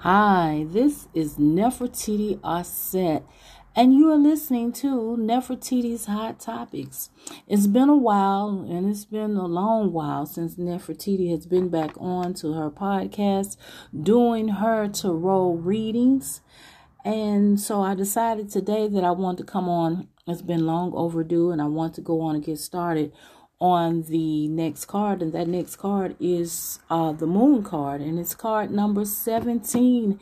Hi, this is Nefertiti Aset, and you are listening to Nefertiti's Hot Topics. It's been a while, and it's been a long while since Nefertiti has been back on to her podcast doing her tarot readings. And so I decided today that I want to come on. It's been long overdue, and I want to go on and get started on the next card, and that next card is the moon card, and it's card number 17.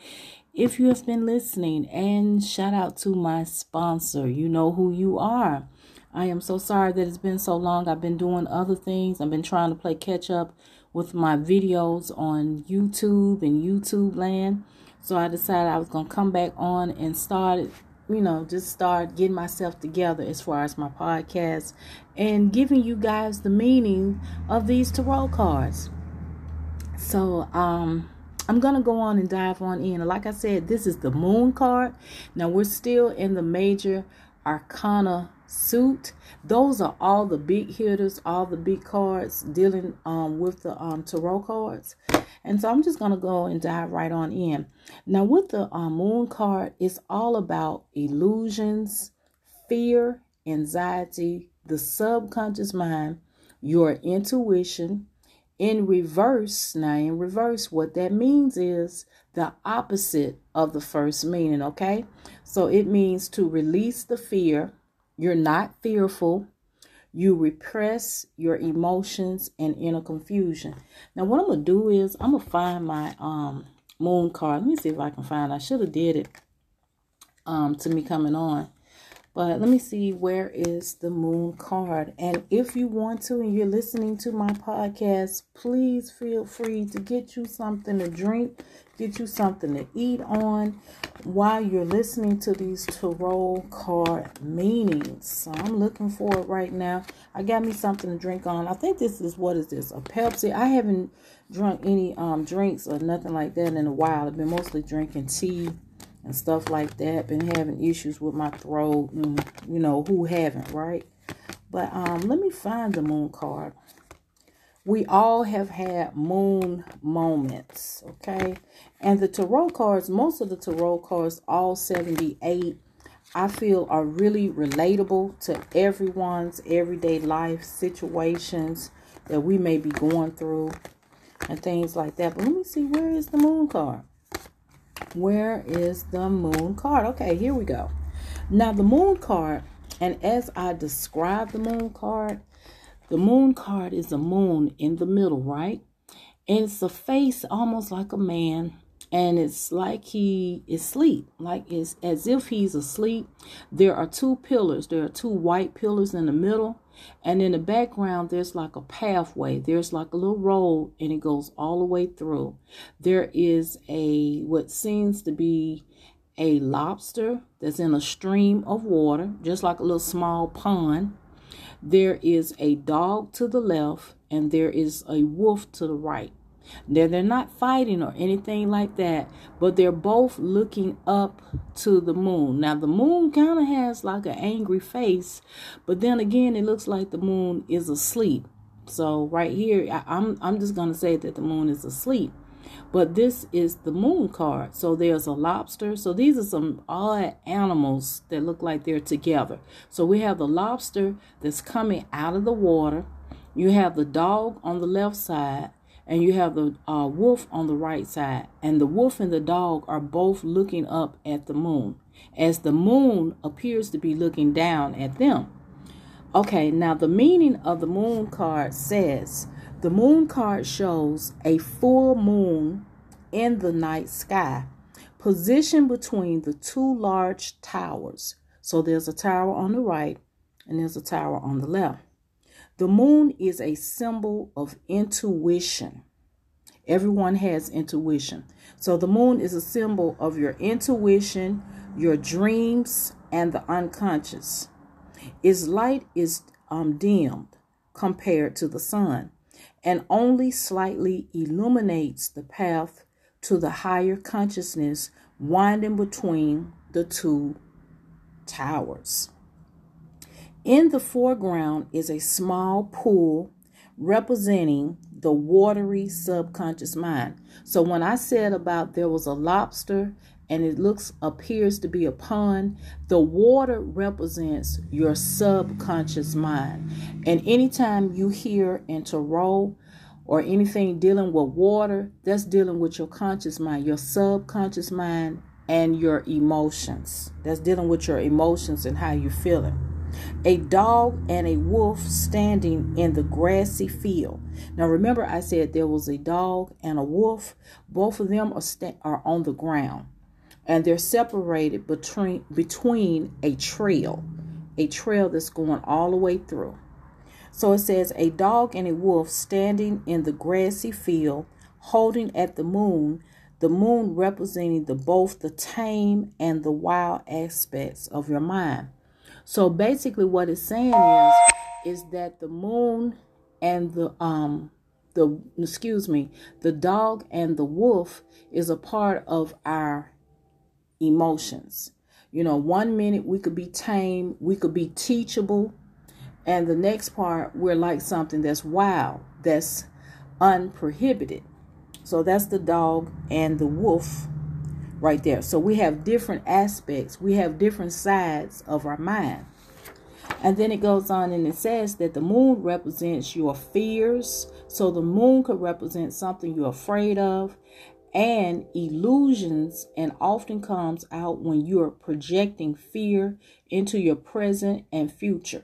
If you have been listening, and shout out to my sponsor, you know who you are. I am so sorry that it's been so long. I've been doing other things. I've been trying to play catch up with my videos on YouTube and YouTube land, so I decided I was going to come back on and start getting myself together as far as my podcast and giving you guys the meaning of these tarot cards. So I'm going to go on and dive on in. Like I said, this is the moon card. Now we're still in the Major Arcana suit. Those are all the big hitters, all the big cards dealing with the tarot cards. And so I'm just going to go and dive right on in. Now with the moon card, it's all about illusions, fear, anxiety, the subconscious mind, your intuition. In reverse, what that means is the opposite of the first meaning, okay? So it means to release the fear. You're not fearful. You repress your emotions and inner confusion. Now, what I'm going to do is I'm going to find my moon card. Let me see if I can find it. I should have did it to me coming on. But let me see, where is the moon card? And if you want to and you're listening to my podcast, please feel free to get you something to drink, get you something to eat on while you're listening to these tarot card meanings. So I'm looking for it right now. I got me something to drink on. I think this is, what is this, a Pepsi? I haven't drunk any drinks or nothing like that in a while. I've been mostly drinking tea and stuff like that. Been having issues with my throat, and you know who haven't, right? But let me find the moon card. We all have had moon moments, okay? And the tarot cards, most of the tarot cards, all 78, I feel are really relatable to everyone's everyday life situations that we may be going through and things like that. But let me see, where is the moon card? Where is the moon card? Okay, here we go. Now the moon card, and as I describe the moon card is a moon in the middle, right? And it's a face almost like a man, and it's like he is asleep, like it's as if he's asleep. There are two pillars. There are two white pillars in the middle, and in the background there's like a pathway, there's like a little road, and it goes all the way through. There is a, what seems to be a lobster that's in a stream of water, just like a little small pond. There is a dog to the left, and there is a wolf to the right. Now they're not fighting or anything like that, but they're both looking up to the moon. Now the moon kind of has like an angry face, but then again, it looks like the moon is asleep. So right here, I'm just going to say that the moon is asleep. But this is the moon card. So there's a lobster. So these are some odd animals that look like they're together. So we have the lobster that's coming out of the water. You have the dog on the left side, and you have the wolf on the right side. And the wolf and the dog are both looking up at the moon, as the moon appears to be looking down at them. Okay, now the meaning of the moon card says, the moon card shows a full moon in the night sky, positioned between the two large towers. So there's a tower on the right, and there's a tower on the left. The moon is a symbol of intuition. Everyone has intuition. So the moon is a symbol of your intuition, your dreams, and the unconscious. Its light is dimmed compared to the sun, and only slightly illuminates the path to the higher consciousness winding between the two towers. In the foreground is a small pool representing the watery subconscious mind. So when I said about there was a lobster and it appears to be a pond, the water represents your subconscious mind. And anytime you hear in tarot or anything dealing with water, that's dealing with your conscious mind, your subconscious mind, and your emotions. That's dealing with your emotions and how you're feeling. A dog and a wolf standing in the grassy field. Now remember, I said there was a dog and a wolf. Both of them are on the ground, and they're separated between a trail that's going all the way through. So it says a dog and a wolf standing in the grassy field, holding at the moon representing both the tame and the wild aspects of your mind. So basically what it's saying is that the moon and the dog and the wolf is a part of our emotions. You know, one minute we could be tame, we could be teachable, and the next part we're like something that's wild, that's unprohibited. So that's the dog and the wolf right there. So we have different aspects, we have different sides of our mind. And then it goes on and it says that the moon represents your fears. So the moon could represent something you're afraid of, and illusions, and often comes out when you're projecting fear into your present and future.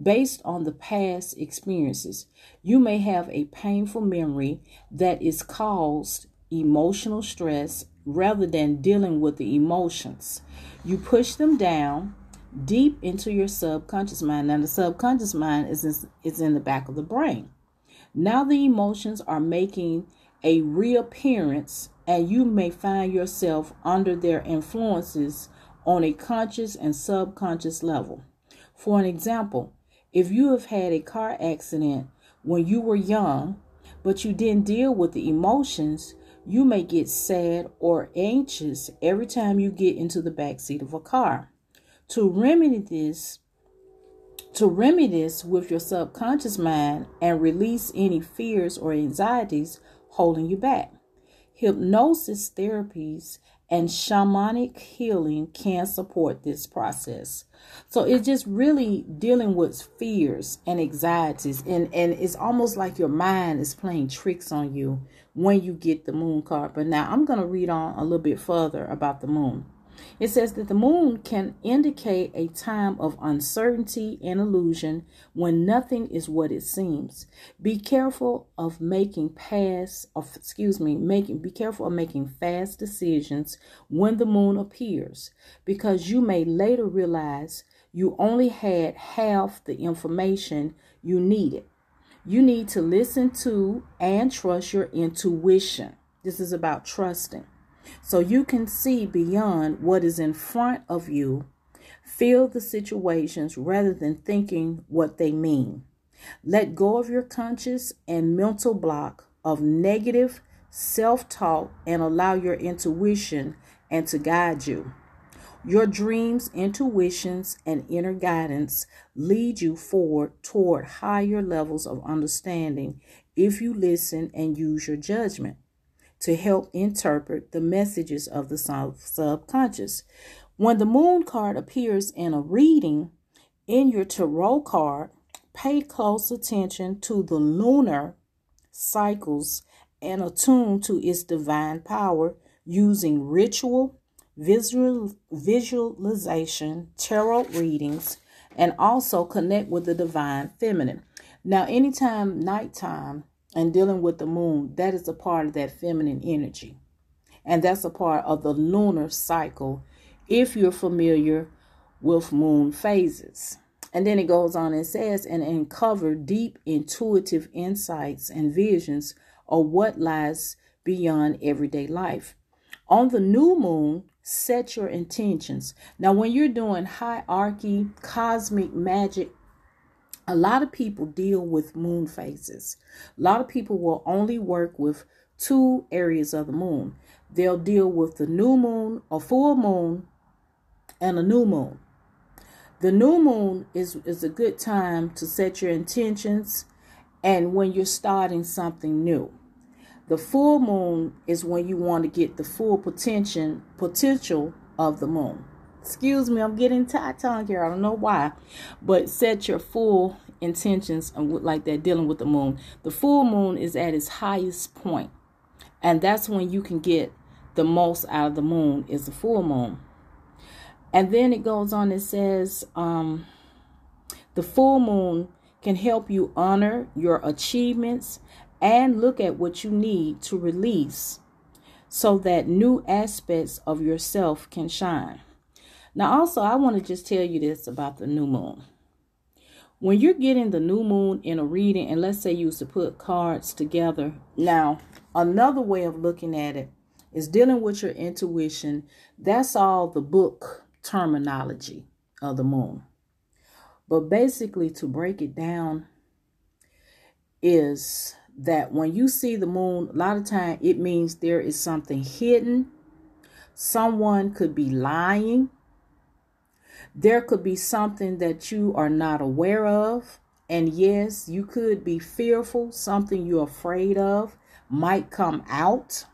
Based on the past experiences, you may have a painful memory that is caused emotional stress. Rather than dealing with the emotions, you push them down deep into your subconscious mind. Now the subconscious mind is in the back of the brain. Now the emotions are making a reappearance, and you may find yourself under their influences on a conscious and subconscious level. For an example, if you have had a car accident when you were young, but you didn't deal with the emotions, you may get sad or anxious every time you get into the backseat of a car. To remedy this with your subconscious mind and release any fears or anxieties holding you back, hypnosis therapies and shamanic healing can support this process. So it's just really dealing with fears and anxieties. And it's almost like your mind is playing tricks on you when you get the moon card. But now I'm going to read on a little bit further about the moon. It says that the moon can indicate a time of uncertainty and illusion when nothing is what it seems. Be careful of making fast decisions when the moon appears, because you may later realize you only had half the information you needed. You need to listen to and trust your intuition. This is about trusting. So you can see beyond what is in front of you, feel the situations rather than thinking what they mean. Let go of your conscious and mental block of negative self-talk and allow your intuition to guide you. Your dreams, intuitions, and inner guidance lead you forward toward higher levels of understanding if you listen and use your judgment to help interpret the messages of the subconscious. When the moon card appears in a reading in your tarot card, pay close attention to the lunar cycles and attune to its divine power using ritual, visualization, tarot readings, and also connect with the divine feminine. Now, anytime nighttime, and dealing with the moon, that is a part of that feminine energy. And that's a part of the lunar cycle, if you're familiar with moon phases. And then it goes on and says, and uncover deep intuitive insights and visions of what lies beyond everyday life. On the new moon, set your intentions. Now, when you're doing hierarchy, cosmic magic, a lot of people deal with moon phases. A lot of people will only work with two areas of the moon. They'll deal with the new moon, a full moon, and a new moon. The new moon is a good time to set your intentions and when you're starting something new. The full moon is when you want to get the full potential of the moon. Excuse me, I'm getting tongue here. I don't know why, but set your full intentions and like that dealing with the moon. The full moon is at its highest point, and that's when you can get the most out of the moon is the full moon. And then it goes on. It says the full moon can help you honor your achievements and look at what you need to release so that new aspects of yourself can shine. Now, also, I want to just tell you this about the new moon. When you're getting the new moon in a reading, and let's say you used to put cards together. Now, another way of looking at it is dealing with your intuition. That's all the book terminology of the moon. But basically, to break it down is that when you see the moon, a lot of time it means there is something hidden. Someone could be lying. There could be something that you are not aware of. And yes, you could be fearful. Something you're afraid of might come out.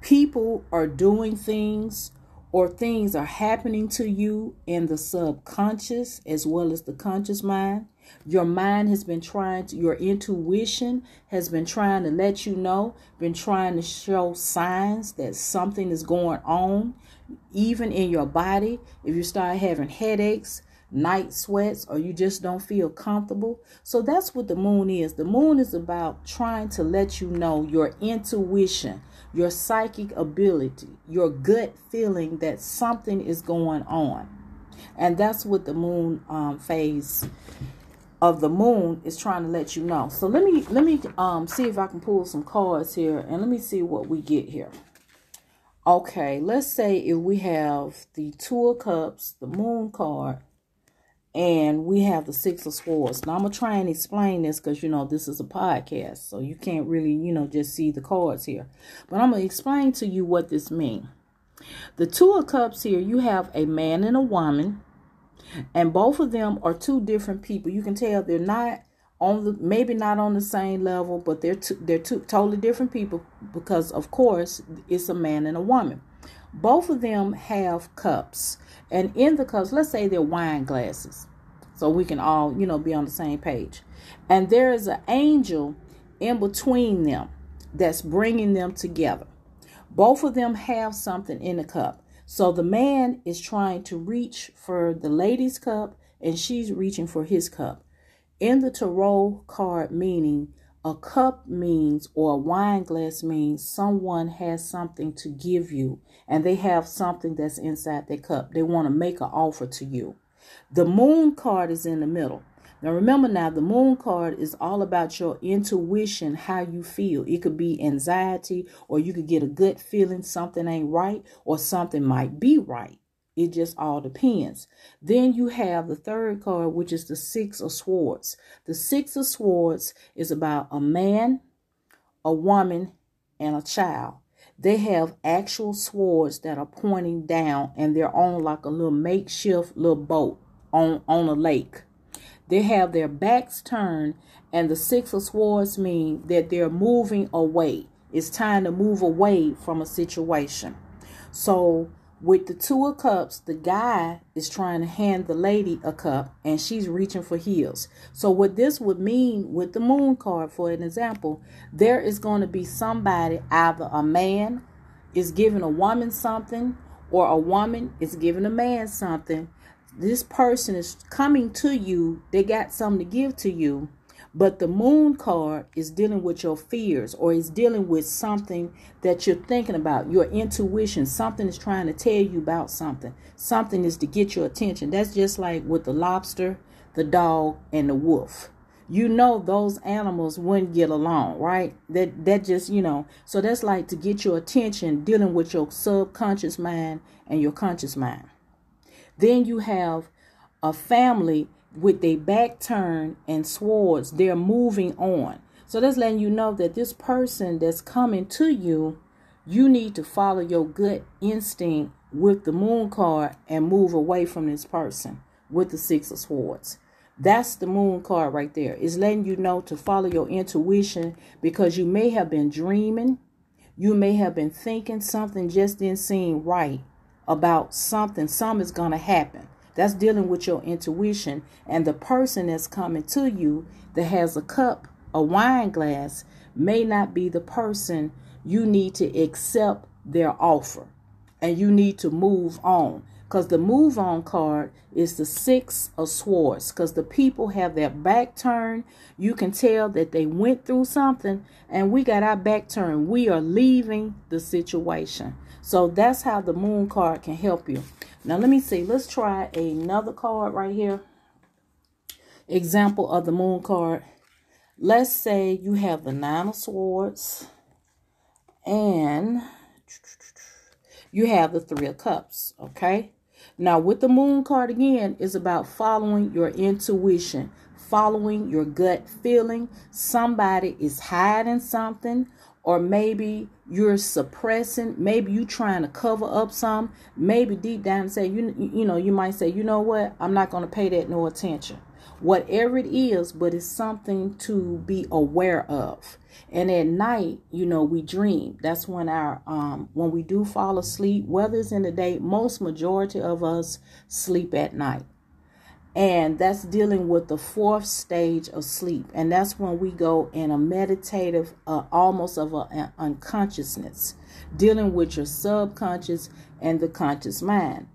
People are doing things, or things are happening to you in the subconscious as well as the conscious mind. Your mind has been trying to, your intuition has been trying to let you know, been trying to show signs that something is going on, even in your body. If you start having headaches, night sweats, or you just don't feel comfortable. So that's what the moon is. The moon is about trying to let you know your intuition, your psychic ability, your gut feeling that something is going on. And that's what the moon phase of the moon is trying to let you know. So let me see if I can pull some cards here, and let me see what we get here. Okay, let's say if we have the Two of Cups, the moon card, and we have the Six of Swords. Now, I'm going to try and explain this because, you know, this is a podcast. So you can't really, you know, just see the cards here. But I'm going to explain to you what this means. The Two of Cups here, you have a man and a woman. And both of them are two different people. You can tell they're not on the, maybe not on the same level, but they're two totally different people because, of course, it's a man and a woman. Both of them have cups, and in the cups, let's say they're wine glasses, so we can all, you know, be on the same page. And there is an angel in between them that's bringing them together. Both of them have something in the cup. So the man is trying to reach for the lady's cup, and she's reaching for his cup. In the tarot card meaning, a cup means, or a wine glass means, someone has something to give you, and they have something that's inside their cup. They want to make an offer to you. The moon card is in the middle. Now remember, now the moon card is all about your intuition, how you feel. It could be anxiety, or you could get a gut feeling something ain't right, or something might be right. It just all depends. Then you have the third card, which is the Six of Swords. The Six of Swords is about a man, a woman, and a child. They have actual swords that are pointing down, and they're on like a little makeshift little boat on a lake. They have their backs turned, and the Six of Swords mean that they're moving away. It's time to move away from a situation. So with the Two of Cups, the guy is trying to hand the lady a cup, and she's reaching for his. So what this would mean with the moon card, for an example, there is going to be somebody, either a man is giving a woman something, or a woman is giving a man something. This person is coming to you. They got something to give to you. But the moon card is dealing with your fears, or is dealing with something that you're thinking about, your intuition. Something is trying to tell you about something. Something is to get your attention. That's just like with the lobster, the dog, and the wolf. You know those animals wouldn't get along, right? That just, you know. So that's like to get your attention, dealing with your subconscious mind and your conscious mind. Then you have a family with their back turned and swords, they're moving on. So that's letting you know that this person that's coming to you, you need to follow your gut instinct with the moon card and move away from this person with the Six of Swords. That's the moon card right there. It's letting you know to follow your intuition, because you may have been dreaming. You may have been thinking something just didn't seem right about something. Something's going to happen. That's dealing with your intuition. And the person that's coming to you that has a cup, a wine glass, may not be the person you need to accept their offer. And you need to move on. Because the move on card is the Six of Swords. Because the people have their back turned. You can tell that they went through something, and we got our back turned. We are leaving the situation. So that's how the moon card can help you. Now let me see. Let's try another card right here. Example of the moon card. Let's say you have the Nine of Swords. And you have the Three of Cups. Okay. Now, with the moon card again, is about following your intuition, following your gut feeling. Somebody is hiding something, or maybe you're suppressing. Maybe you're trying to cover up some. Maybe deep down say, you might say, you know what? I'm not going to pay that no attention. Whatever it is, but it's something to be aware of. And at night, we dream. That's when our when we do fall asleep, whether it's in the day, most majority of us sleep at night. And that's dealing with the fourth stage of sleep. And that's when we go in a meditative, almost of an unconsciousness, dealing with your subconscious and the conscious mind.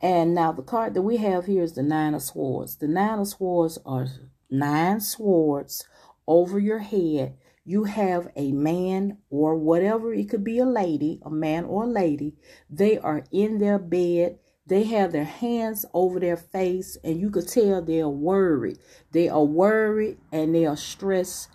And now the card that we have here is the Nine of Swords. The Nine of Swords are 9 swords over your head. You have a man, or whatever. It could be a lady, a man or a lady. They are in their bed. They have their hands over their face, and you could tell they're worried. They are worried and they are stressed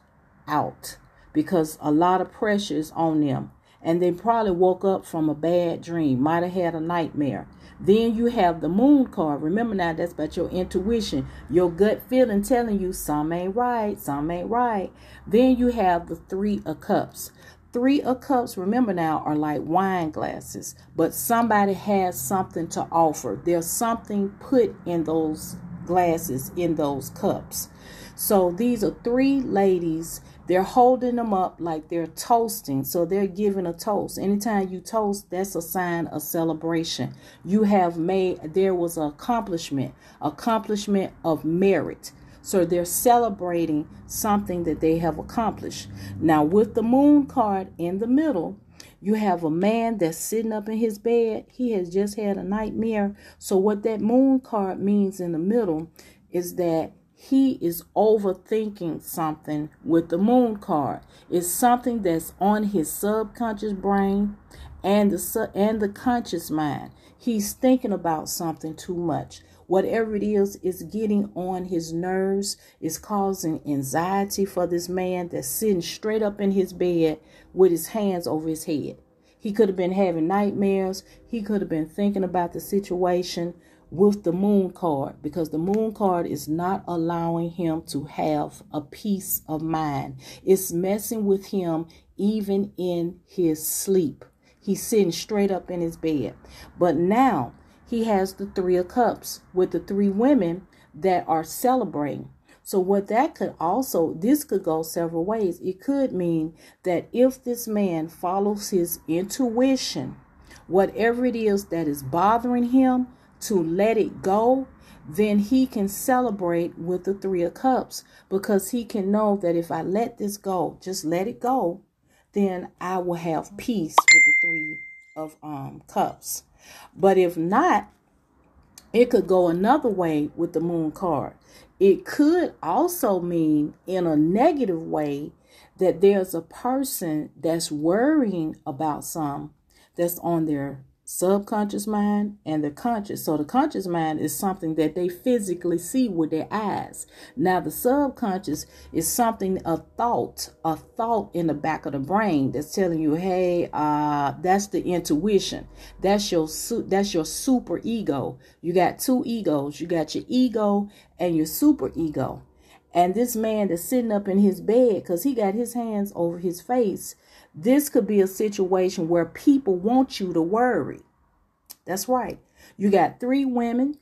out because a lot of pressure is on them. And they probably woke up from a bad dream. Might have had a nightmare. Then you have the moon card. Remember now, that's about your intuition. Your gut feeling telling you some ain't right. Some ain't right. Then you have the Three of Cups. Three of Cups, remember now, are like wine glasses. But somebody has something to offer. There's something put in those glasses, in those cups. So these are 3 ladies. They're holding them up like they're toasting. So they're giving a toast. Anytime you toast, that's a sign of celebration. You have made, there was an accomplishment of merit. So they're celebrating something that they have accomplished. Now with the moon card in the middle, you have a man that's sitting up in his bed. He has just had a nightmare. So what that moon card means in the middle is that he is overthinking something. With the moon card, it's something that's on his subconscious brain and the conscious mind. He's thinking about something too much. Whatever it is getting on his nerves. It's causing anxiety for this man that's sitting straight up in his bed with his hands over his head. He could have been having nightmares. He could have been thinking about the situation with the moon card, because the moon card is not allowing him to have a peace of mind. It's messing with him even in his sleep. He's sitting straight up in his bed. But now he has the Three of Cups with the 3 women that are celebrating. So what that could also, this could go several ways. It could mean that if this man follows his intuition, whatever it is that is bothering him, to let it go, then he can celebrate with the Three of Cups, because he can know that if I let this go, just let it go, then I will have peace with the Three of Cups. But if not, it could go another way with the moon card. It could also mean in a negative way that there's a person that's worrying about something that's on their subconscious mind and the conscious. So the conscious mind is something that they physically see with their eyes. Now the subconscious is something, a thought in the back of the brain that's telling you, hey, that's the intuition. That's your super ego. You got 2 egos. You got your ego and your super ego. And this man that's sitting up in his bed because he got his hands over his face. This could be a situation where people want you to worry. That's right. You got 3 women.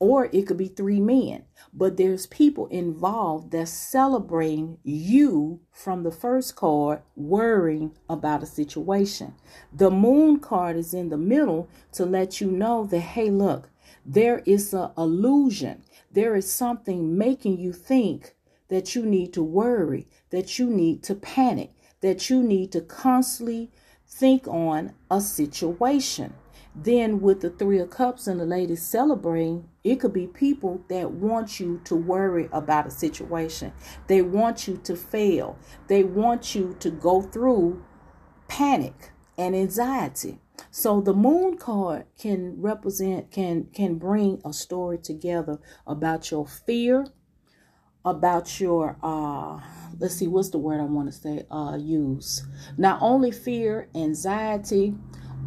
or it could be 3 men. But there's people involved that's celebrating you from the first card, worrying about a situation. The moon card is in the middle to let you know that, hey, look, there is an illusion. There is something making you think that you need to worry, that you need to panic, that you need to constantly think on a situation. Then with the 3 of Cups and the lady celebrating, it could be people that want you to worry about a situation. They want you to fail. They want you to go through panic and anxiety. So the moon card can represent, can bring a story together about your fear, about your, let's see, what's the word I want to say, use. Not only fear, anxiety,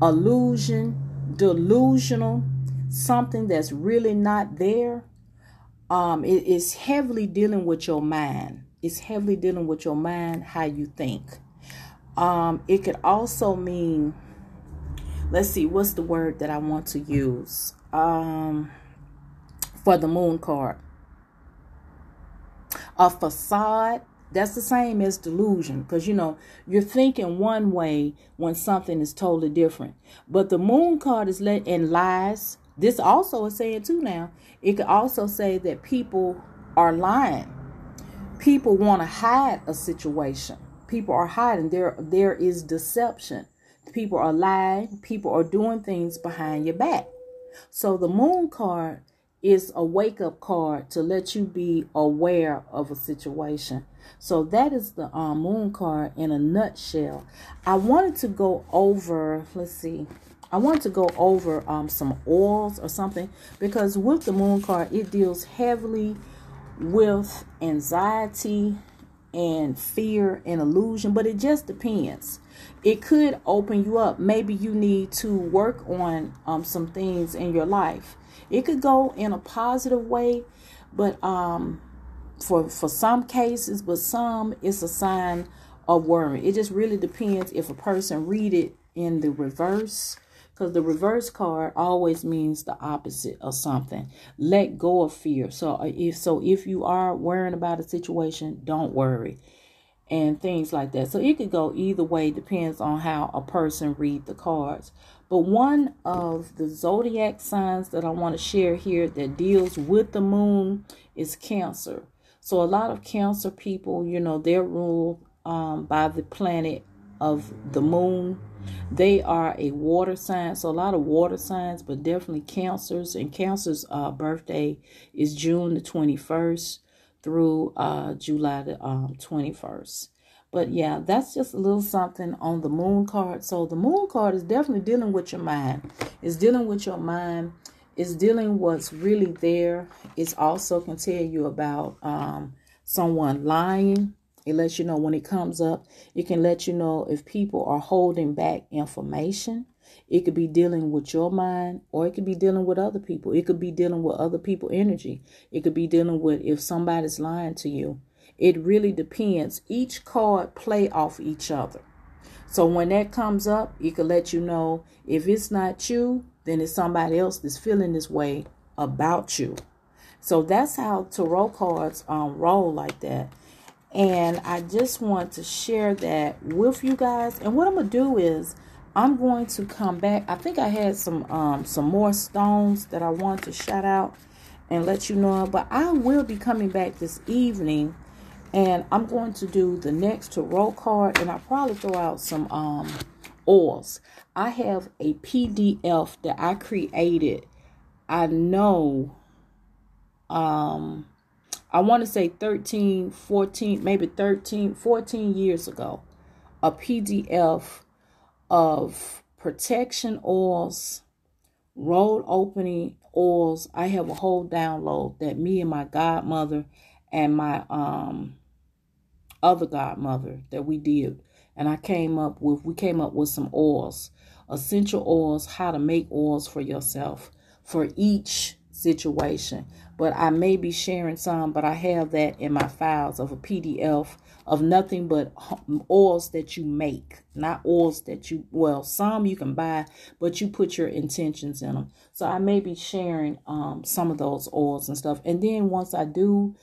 illusion, delusional, something that's really not there. It's heavily dealing with your mind. It's heavily dealing with your mind, how you think. It could also mean, let's see, what's the word that I want to use for the moon card? A facade. That's the same as delusion, because, you know, you're thinking one way when something is totally different. But the moon card is let in lies. This also is saying too now, it could also say that people are lying. People want to hide a situation. People are hiding. There is deception. People are lying. People are doing things behind your back. So the moon card is a wake-up card to let you be aware of a situation. So that is the moon card in a nutshell. I wanted to go over, let's see, I wanted to go over some oils or something, because with the moon card, it deals heavily with anxiety and fear and illusion, but it just depends. It could open you up. Maybe you need to work on some things in your life. It could go in a positive way, but for some cases, but some, it's a sign of worry. It just really depends if a person read it in the reverse, because the reverse card always means the opposite of something. Let go of fear. So if you are worrying about a situation, don't worry, and things like that. So it could go either way, depends on how a person read the cards. But one of the zodiac signs that I want to share here that deals with the moon is Cancer. So a lot of Cancer people, you know, they're ruled by the planet of the moon. They are a water sign, so a lot of water signs, but definitely Cancers. And Cancer's birthday is June the 21st through July the 21st. But yeah, that's just a little something on the moon card. So the moon card is definitely dealing with your mind. It's dealing with your mind. It's dealing what's really there. It's also can tell you about someone lying. It lets you know when it comes up. It can let you know if people are holding back information. It could be dealing with your mind, or it could be dealing with other people. It could be dealing with other people's energy. It could be dealing with if somebody's lying to you. It really depends. Each card play off each other. So when that comes up, it could let you know if it's not you, then it's somebody else that's feeling this way about you. So that's how tarot cards roll like that. And I just want to share that with you guys. And what I'm going to do is I'm going to come back. I think I had some more stones that I want to shout out and let you know. But I will be coming back this evening, and I'm going to do the next tarot card, and I'll probably throw out some oils. I have a PDF that I created. I know, I want to say 13, 14, maybe 13, 14 years ago, a PDF of protection oils, road opening oils. I have a whole download that me and my godmother and my other godmother that we did, and we came up with some oils, essential oils, how to make oils for yourself for each situation. But I may be sharing some, but I have that in my files of a PDF of nothing but oils that you make, not oils that you, well, some you can buy, but you put your intentions in them. So I may be sharing some of those oils and stuff. And then once I do,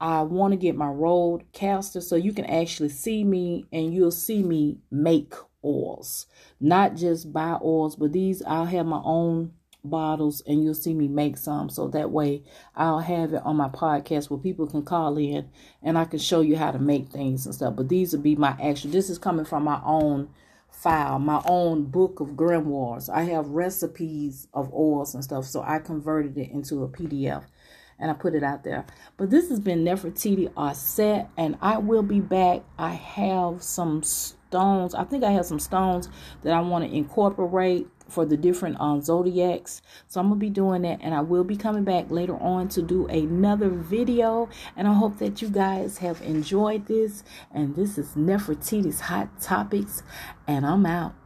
I want to get my rolled caster so you can actually see me, and you'll see me make oils, not just buy oils, but these, I'll have my own bottles and you'll see me make some. So that way I'll have it on my podcast where people can call in and I can show you how to make things and stuff. But these will be my actual, this is coming from my own file, my own book of grimoires. I have recipes of oils and stuff. So I converted it into a PDF. And I put it out there. But this has been Nefertiti Aset, and I will be back. I have some stones. I think I have some stones that I want to incorporate for the different zodiacs. So I'm going to be doing that, and I will be coming back later on to do another video. And I hope that you guys have enjoyed this. And this is Nefertiti's Hot Topics, and I'm out.